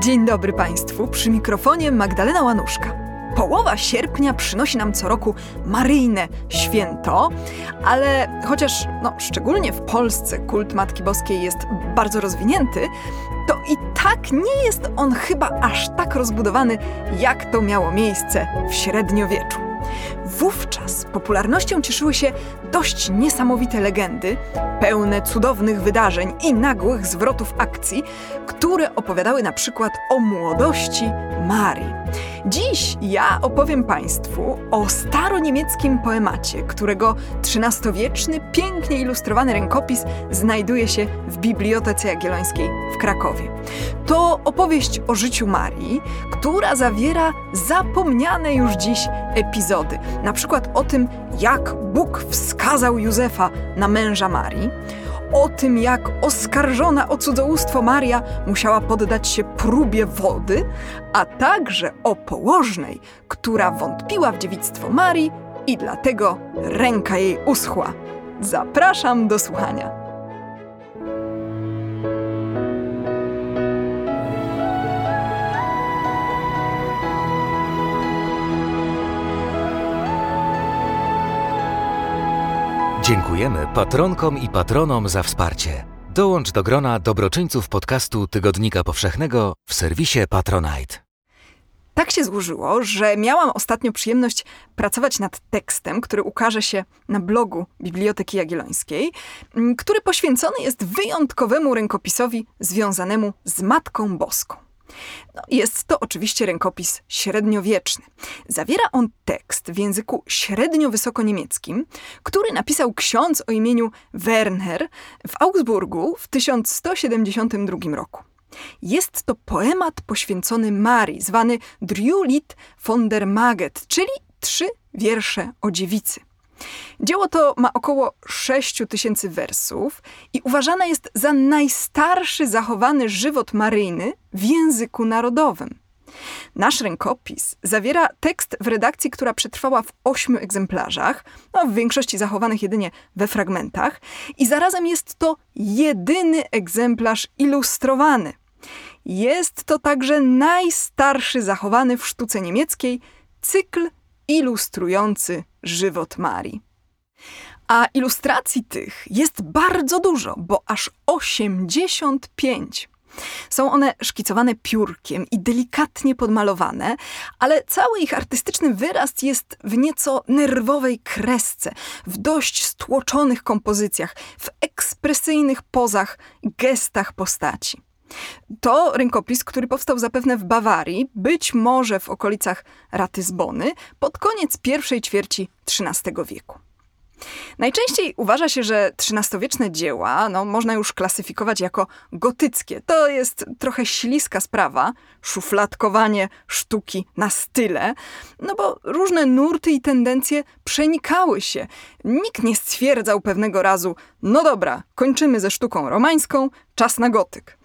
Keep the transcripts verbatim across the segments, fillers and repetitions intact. Dzień dobry Państwu, przy mikrofonie Magdalena Łanuszka. Połowa sierpnia przynosi nam co roku maryjne święto, ale chociaż no, szczególnie w Polsce kult Matki Boskiej jest bardzo rozwinięty, to i tak nie jest on chyba aż tak rozbudowany, jak to miało miejsce w średniowieczu. Wówczas popularnością cieszyły się dość niesamowite legendy, pełne cudownych wydarzeń i nagłych zwrotów akcji, które opowiadały na przykład o młodości Marii. Dziś ja opowiem Państwu o staroniemieckim poemacie, którego trzynastowieczny, pięknie ilustrowany rękopis znajduje się w Bibliotece Jagiellońskiej w Krakowie. To opowieść o życiu Marii, która zawiera zapomniane już dziś epizody, na przykład o tym, jak Bóg wskazał Józefa na męża Marii, o tym, jak oskarżona o cudzołóstwo Maria musiała poddać się próbie wody, a także o położnej, która wątpiła w dziewictwo Marii i dlatego ręka jej uschła. Zapraszam do słuchania. Dziękujemy patronkom i patronom za wsparcie. Dołącz do grona dobroczyńców podcastu Tygodnika Powszechnego w serwisie Patronite. Tak się złożyło, że miałam ostatnio przyjemność pracować nad tekstem, który ukaże się na blogu Biblioteki Jagiellońskiej, który poświęcony jest wyjątkowemu rękopisowi związanemu z Matką Boską. No, jest to oczywiście rękopis średniowieczny. Zawiera on tekst w języku średniowysokoniemieckim, który napisał ksiądz o imieniu Werner w Augsburgu w tysiąc sto siedemdziesiątym drugim roku. Jest to poemat poświęcony Marii, zwany Dreilied von der Magd, czyli trzy wiersze o dziewicy. Dzieło to ma około sześć tysięcy wersów i uważane jest za najstarszy zachowany żywot maryjny w języku narodowym. Nasz rękopis zawiera tekst w redakcji, która przetrwała w ośmiu egzemplarzach, no w większości zachowanych jedynie we fragmentach, i zarazem jest to jedyny egzemplarz ilustrowany. Jest to także najstarszy zachowany w sztuce niemieckiej cykl ilustrujący żywot Marii. A ilustracji tych jest bardzo dużo, bo aż osiemdziesiąt pięć. Są one szkicowane piórkiem i delikatnie podmalowane, ale cały ich artystyczny wyraz jest w nieco nerwowej kresce, w dość stłoczonych kompozycjach, w ekspresyjnych pozach, gestach postaci. To rękopis, który powstał zapewne w Bawarii, być może w okolicach Ratyzbony, pod koniec pierwszej ćwierci trzynastego wieku. Najczęściej uważa się, że trzynastowieczne dzieła no, można już klasyfikować jako gotyckie. To jest trochę śliska sprawa, szufladkowanie sztuki na style, no bo różne nurty i tendencje przenikały się. Nikt nie stwierdzał pewnego razu, no dobra, kończymy ze sztuką romańską, czas na gotyk.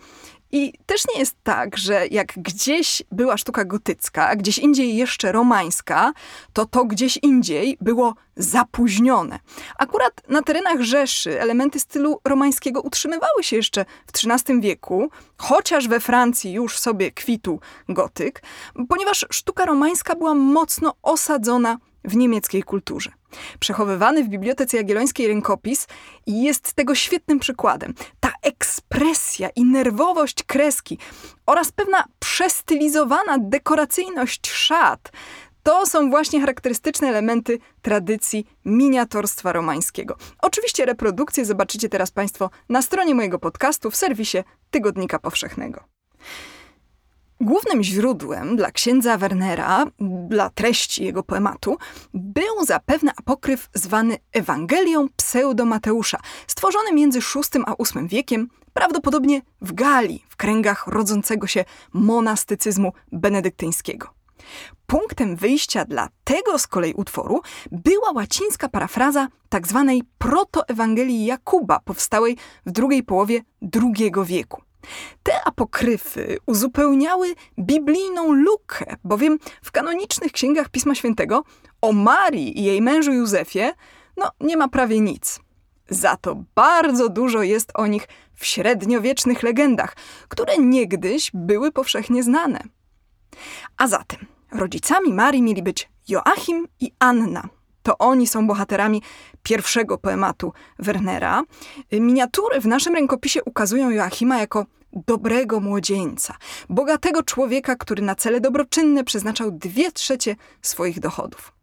I też nie jest tak, że jak gdzieś była sztuka gotycka, a gdzieś indziej jeszcze romańska, to to gdzieś indziej było zapóźnione. Akurat na terenach Rzeszy elementy stylu romańskiego utrzymywały się jeszcze w trzynastym wieku, chociaż we Francji już sobie kwitł gotyk, ponieważ sztuka romańska była mocno osadzona w niemieckiej kulturze. Przechowywany w Bibliotece Jagiellońskiej rękopis jest tego świetnym przykładem. Ta ekspresja i nerwowość kreski oraz pewna przestylizowana dekoracyjność szat to są właśnie charakterystyczne elementy tradycji miniaturstwa romańskiego. Oczywiście reprodukcję zobaczycie teraz Państwo na stronie mojego podcastu w serwisie Tygodnika Powszechnego. Głównym źródłem dla księdza Wernera, dla treści jego poematu, był zapewne apokryf zwany Ewangelią Pseudomateusza, stworzony między szóstym a ósmym wiekiem, prawdopodobnie w Galii, w kręgach rodzącego się monastycyzmu benedyktyńskiego. Punktem wyjścia dla tego z kolei utworu była łacińska parafraza tzw. protoewangelii Jakuba, powstałej w drugiej połowie drugiego wieku. Te apokryfy uzupełniały biblijną lukę, bowiem w kanonicznych księgach Pisma Świętego o Marii i jej mężu Józefie no, nie ma prawie nic. Za to bardzo dużo jest o nich w średniowiecznych legendach, które niegdyś były powszechnie znane. A zatem rodzicami Marii mieli być Joachim i Anna. To oni są bohaterami pierwszego poematu Wernera. Miniatury w naszym rękopisie ukazują Joachima jako dobrego młodzieńca, bogatego człowieka, który na cele dobroczynne przeznaczał dwie trzecie swoich dochodów.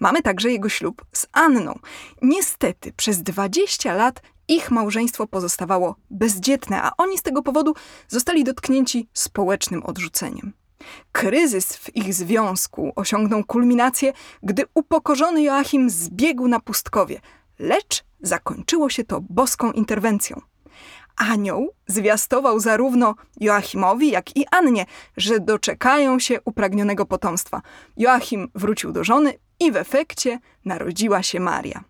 Mamy także jego ślub z Anną. Niestety przez dwadzieścia lat ich małżeństwo pozostawało bezdzietne, a oni z tego powodu zostali dotknięci społecznym odrzuceniem. Kryzys w ich związku osiągnął kulminację, gdy upokorzony Joachim zbiegł na pustkowie, lecz zakończyło się to boską interwencją. Anioł zwiastował zarówno Joachimowi, jak i Annie, że doczekają się upragnionego potomstwa. Joachim wrócił do żony i w efekcie narodziła się Maria.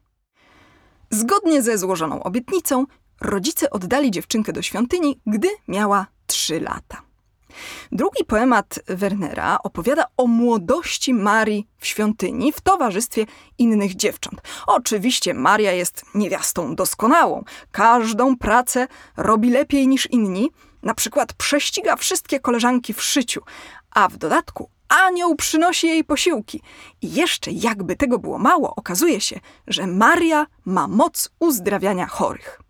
Zgodnie ze złożoną obietnicą, rodzice oddali dziewczynkę do świątyni, gdy miała trzy lata. Drugi poemat Wernera opowiada o młodości Marii w świątyni w towarzystwie innych dziewcząt. Oczywiście Maria jest niewiastą doskonałą. Każdą pracę robi lepiej niż inni. Na przykład prześciga wszystkie koleżanki w szyciu, a w dodatku anioł przynosi jej posiłki. I jeszcze jakby tego było mało, okazuje się, że Maria ma moc uzdrawiania chorych.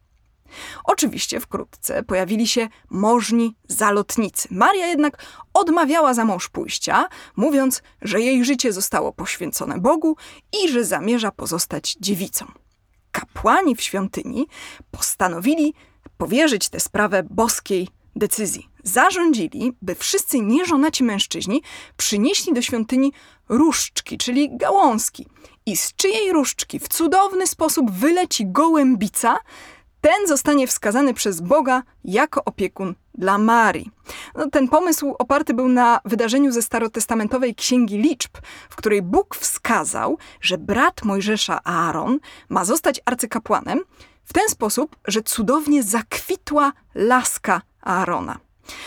Oczywiście wkrótce pojawili się możni zalotnicy. Maria jednak odmawiała za mąż pójścia, mówiąc, że jej życie zostało poświęcone Bogu i że zamierza pozostać dziewicą. Kapłani w świątyni postanowili powierzyć tę sprawę boskiej decyzji. Zarządzili, by wszyscy nieżonaci mężczyźni przynieśli do świątyni różdżki, czyli gałązki. I z czyjej różdżki w cudowny sposób wyleci gołębica, ten zostanie wskazany przez Boga jako opiekun dla Marii. No, ten pomysł oparty był na wydarzeniu ze starotestamentowej Księgi Liczb, w której Bóg wskazał, że brat Mojżesza Aaron ma zostać arcykapłanem w ten sposób, że cudownie zakwitła laska Aarona.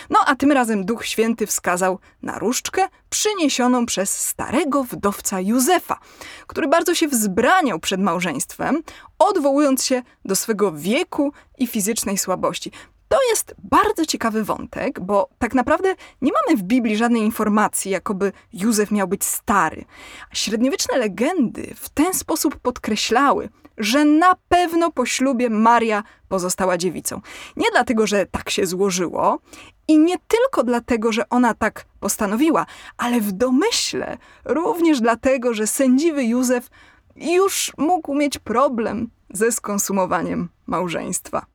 No a tym razem Duch Święty wskazał na różdżkę przyniesioną przez starego wdowca Józefa, który bardzo się wzbraniał przed małżeństwem, odwołując się do swego wieku i fizycznej słabości. To jest bardzo ciekawy wątek, bo tak naprawdę nie mamy w Biblii żadnej informacji, jakoby Józef miał być stary. Średniowieczne legendy w ten sposób podkreślały, że na pewno po ślubie Maria pozostała dziewicą. Nie dlatego, że tak się złożyło i nie tylko dlatego, że ona tak postanowiła, ale w domyśle również dlatego, że sędziwy Józef już mógł mieć problem ze skonsumowaniem małżeństwa.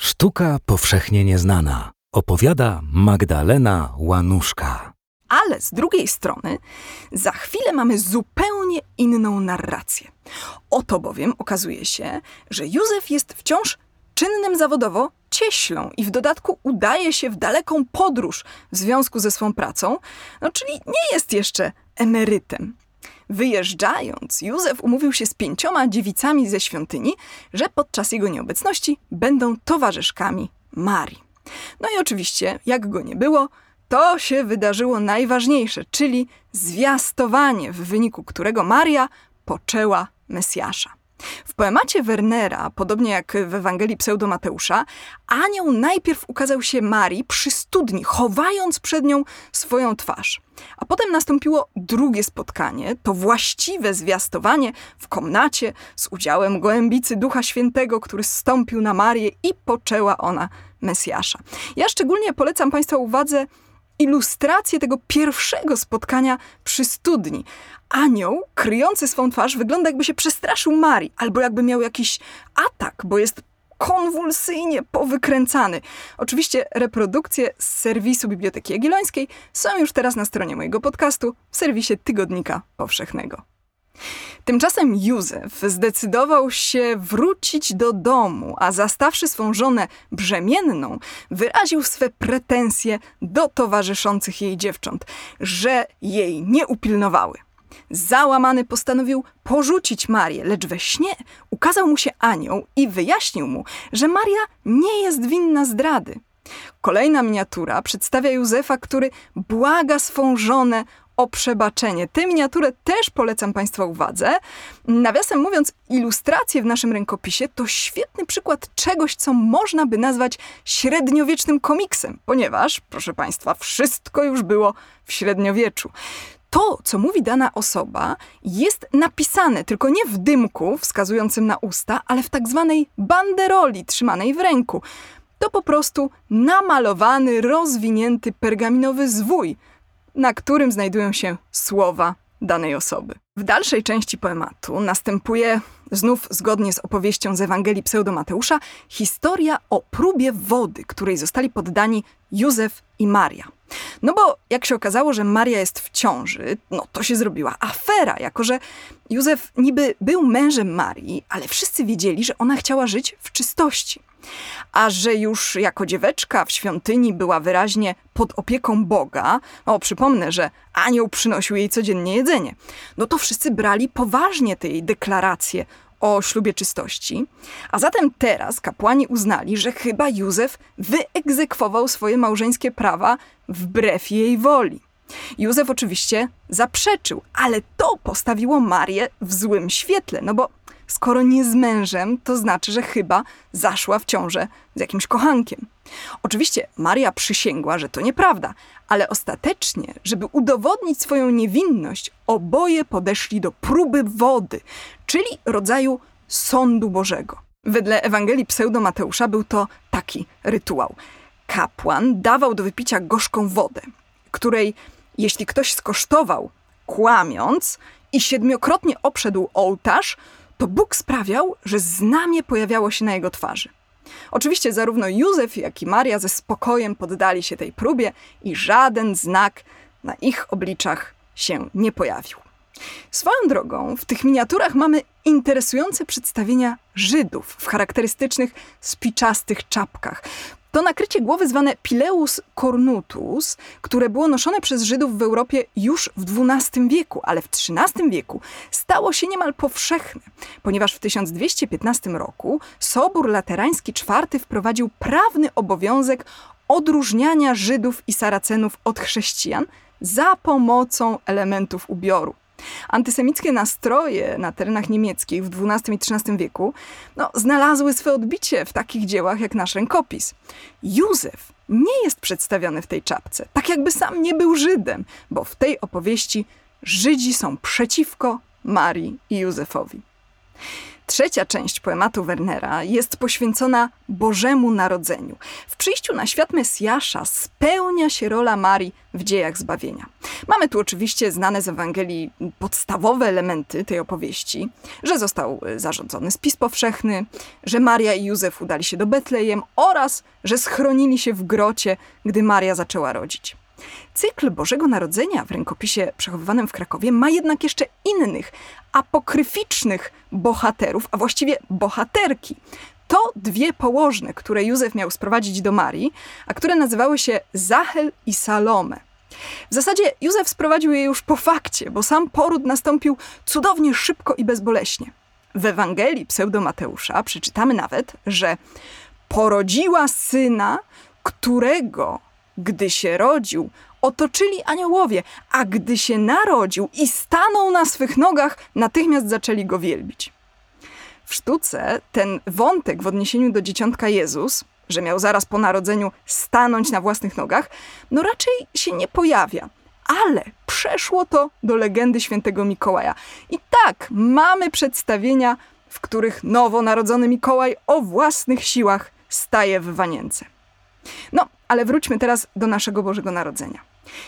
Sztuka powszechnie nieznana, opowiada Magdalena Łanuszka. Ale z drugiej strony za chwilę mamy zupełnie inną narrację. Oto bowiem okazuje się, że Józef jest wciąż czynnym zawodowo cieślą i w dodatku udaje się w daleką podróż w związku ze swą pracą, no czyli nie jest jeszcze emerytem. Wyjeżdżając, Józef umówił się z pięcioma dziewicami ze świątyni, że podczas jego nieobecności będą towarzyszkami Marii. No i oczywiście, jak go nie było, to się wydarzyło najważniejsze, czyli zwiastowanie, w wyniku którego Maria poczęła Mesjasza. W poemacie Wernera, podobnie jak w Ewangelii Pseudomateusza, anioł najpierw ukazał się Marii przy studni, chowając przed nią swoją twarz. A potem nastąpiło drugie spotkanie, to właściwe zwiastowanie w komnacie z udziałem gołębicy Ducha Świętego, który zstąpił na Marię i poczęła ona Mesjasza. Ja szczególnie polecam Państwa uwadze ilustrację tego pierwszego spotkania przy studni. Anioł, kryjący swą twarz, wygląda jakby się przestraszył Marii, albo jakby miał jakiś atak, bo jest konwulsyjnie powykręcany. Oczywiście reprodukcje z serwisu Biblioteki Jagiellońskiej są już teraz na stronie mojego podcastu w serwisie Tygodnika Powszechnego. Tymczasem Józef zdecydował się wrócić do domu, a zastawszy swą żonę brzemienną, wyraził swe pretensje do towarzyszących jej dziewcząt, że jej nie upilnowały. Załamany postanowił porzucić Marię, lecz we śnie ukazał mu się anioł i wyjaśnił mu, że Maria nie jest winna zdrady. Kolejna miniatura przedstawia Józefa, który błaga swą żonę o przebaczenie. Tę miniaturę też polecam Państwa uwadze. Nawiasem mówiąc, ilustracje w naszym rękopisie to świetny przykład czegoś, co można by nazwać średniowiecznym komiksem, ponieważ, proszę Państwa, wszystko już było w średniowieczu. To, co mówi dana osoba, jest napisane, tylko nie w dymku wskazującym na usta, ale w tak zwanej banderoli trzymanej w ręku. To po prostu namalowany, rozwinięty pergaminowy zwój, na którym znajdują się słowa danej osoby. W dalszej części poematu następuje, znów zgodnie z opowieścią z Ewangelii Pseudomateusza, historia o próbie wody, której zostali poddani Józef i Maria. No bo jak się okazało, że Maria jest w ciąży, no to się zrobiła afera, jako że Józef niby był mężem Marii, ale wszyscy wiedzieli, że ona chciała żyć w czystości. A że już jako dzieweczka w świątyni była wyraźnie pod opieką Boga, o przypomnę, że anioł przynosił jej codziennie jedzenie, no to wszyscy brali poważnie tę jej deklarację o ślubie czystości, a zatem teraz kapłani uznali, że chyba Józef wyegzekwował swoje małżeńskie prawa wbrew jej woli. Józef oczywiście zaprzeczył, ale to postawiło Marię w złym świetle, no bo skoro nie z mężem, to znaczy, że chyba zaszła w ciążę z jakimś kochankiem. Oczywiście Maria przysięgła, że to nieprawda, ale ostatecznie, żeby udowodnić swoją niewinność, oboje podeszli do próby wody, czyli rodzaju sądu Bożego. Wedle Ewangelii Pseudomateusza był to taki rytuał. Kapłan dawał do wypicia gorzką wodę, której jeśli ktoś skosztował, kłamiąc i siedmiokrotnie obszedł ołtarz, to Bóg sprawiał, że znamię pojawiało się na jego twarzy. Oczywiście zarówno Józef, jak i Maria ze spokojem poddali się tej próbie i żaden znak na ich obliczach się nie pojawił. Swoją drogą w tych miniaturach mamy interesujące przedstawienia Żydów w charakterystycznych spiczastych czapkach. To nakrycie głowy zwane Pileus Cornutus, które było noszone przez Żydów w Europie już w dwunastym wieku, ale w trzynastym wieku stało się niemal powszechne, ponieważ w tysiąc dwieście piętnastym roku Sobór Laterański czwarty wprowadził prawny obowiązek odróżniania Żydów i Saracenów od chrześcijan za pomocą elementów ubioru. Antysemickie nastroje na terenach niemieckich w dwunastym i trzynastym wieku no, znalazły swe odbicie w takich dziełach jak nasz rękopis. Józef nie jest przedstawiony w tej czapce, tak jakby sam nie był Żydem, bo w tej opowieści Żydzi są przeciwko Marii i Józefowi. Trzecia część poematu Wernera jest poświęcona Bożemu Narodzeniu. W przyjściu na świat Mesjasza spełnia się rola Marii w dziejach zbawienia. Mamy tu oczywiście znane z Ewangelii podstawowe elementy tej opowieści, że został zarządzony spis powszechny, że Maria i Józef udali się do Betlejem oraz że schronili się w grocie, gdy Maria zaczęła rodzić. Cykl Bożego Narodzenia w rękopisie przechowywanym w Krakowie ma jednak jeszcze innych, apokryficznych bohaterów, a właściwie bohaterki. To dwie położne, które Józef miał sprowadzić do Marii, a które nazywały się Zachel i Salome. W zasadzie Józef sprowadził je już po fakcie, bo sam poród nastąpił cudownie szybko i bezboleśnie. W Ewangelii Pseudomateusza przeczytamy nawet, że porodziła syna, którego... Gdy się rodził, otoczyli aniołowie, a gdy się narodził i stanął na swych nogach, natychmiast zaczęli go wielbić. W sztuce ten wątek w odniesieniu do dzieciątka Jezus, że miał zaraz po narodzeniu stanąć na własnych nogach, no raczej się nie pojawia, ale przeszło to do legendy świętego Mikołaja. I tak mamy przedstawienia, w których nowonarodzony Mikołaj o własnych siłach staje w wanience. No, ale wróćmy teraz do naszego Bożego Narodzenia.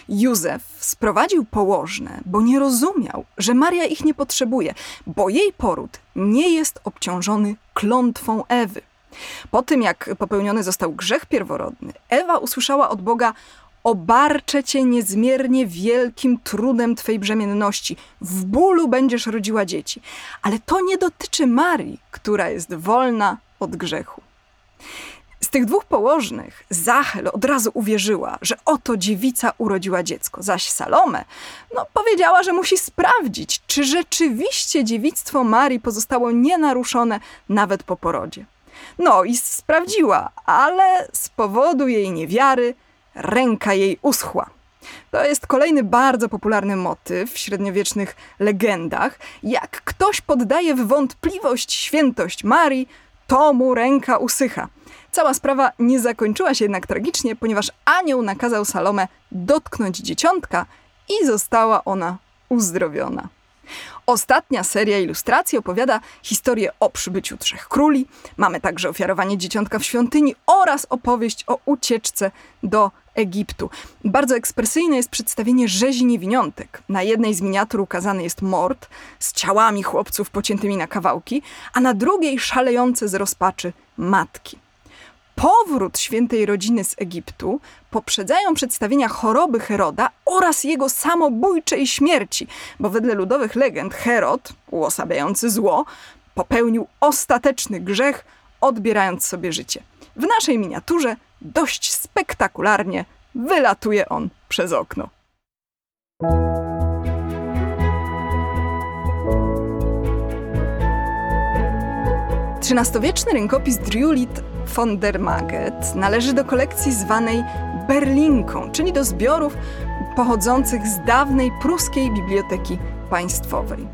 Józef sprowadził położne, bo nie rozumiał, że Maria ich nie potrzebuje, bo jej poród nie jest obciążony klątwą Ewy. Po tym, jak popełniony został grzech pierworodny, Ewa usłyszała od Boga: obarczę cię niezmiernie wielkim trudem twej brzemienności. W bólu będziesz rodziła dzieci. Ale to nie dotyczy Marii, która jest wolna od grzechu. Z tych dwóch położnych Zachel od razu uwierzyła, że oto dziewica urodziła dziecko, zaś Salome no, powiedziała, że musi sprawdzić, czy rzeczywiście dziewictwo Marii pozostało nienaruszone nawet po porodzie. No i sprawdziła, ale z powodu jej niewiary ręka jej uschła. To jest kolejny bardzo popularny motyw w średniowiecznych legendach. Jak ktoś poddaje w wątpliwość świętość Marii, to mu ręka usycha. Cała sprawa nie zakończyła się jednak tragicznie, ponieważ anioł nakazał Salome dotknąć dzieciątka i została ona uzdrowiona. Ostatnia seria ilustracji opowiada historię o przybyciu trzech króli. Mamy także ofiarowanie dzieciątka w świątyni oraz opowieść o ucieczce do Egiptu. Bardzo ekspresyjne jest przedstawienie rzezi niewiniątek. Na jednej z miniatur ukazany jest mord z ciałami chłopców pociętymi na kawałki, a na drugiej szalejące z rozpaczy matki. Powrót świętej rodziny z Egiptu poprzedzają przedstawienia choroby Heroda oraz jego samobójczej śmierci, bo wedle ludowych legend Herod, uosabiający zło, popełnił ostateczny grzech, odbierając sobie życie. W naszej miniaturze dość spektakularnie wylatuje on przez okno. trzynastowieczny rękopis Dreilied von der Magd należy do kolekcji zwanej Berlinką, czyli do zbiorów pochodzących z dawnej pruskiej biblioteki państwowej.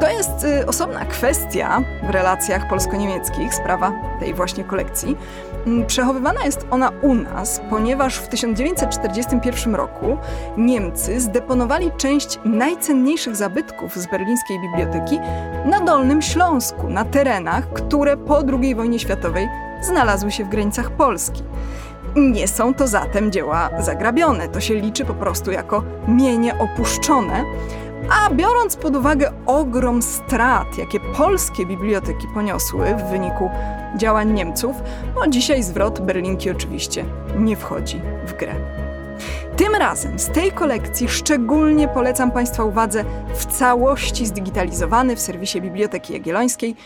To jest y, osobna kwestia w relacjach polsko-niemieckich, sprawa tej właśnie kolekcji. Przechowywana jest ona u nas, ponieważ w tysiąc dziewięćset czterdziestym pierwszym roku Niemcy zdeponowali część najcenniejszych zabytków z berlińskiej biblioteki na Dolnym Śląsku, na terenach, które po drugiej wojnie światowej znalazły się w granicach Polski. Nie są to zatem dzieła zagrabione, to się liczy po prostu jako mienie opuszczone, a biorąc pod uwagę ogrom strat, jakie polskie biblioteki poniosły w wyniku działań Niemców, no dzisiaj zwrot Berlinki oczywiście nie wchodzi w grę. Tym razem z tej kolekcji szczególnie polecam Państwa uwadze w całości zdigitalizowany w serwisie Biblioteki Jagiellońskiej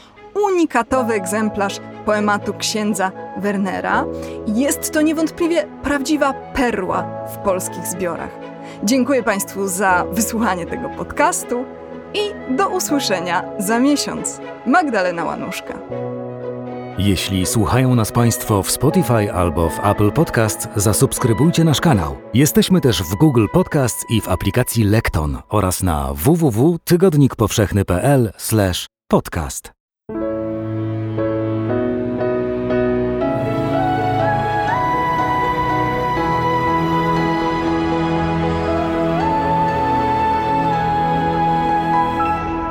unikatowy egzemplarz poematu księdza Wernera. Jest to niewątpliwie prawdziwa perła w polskich zbiorach. Dziękuję Państwu za wysłuchanie tego podcastu i do usłyszenia za miesiąc. Magdalena Łanuszka. Jeśli słuchają nas Państwo w Spotify albo w Apple Podcasts, zasubskrybujcie nasz kanał. Jesteśmy też w Google Podcasts i w aplikacji Lekton oraz na w w w kropka tygodnik powszechny kropka p l slash podcast.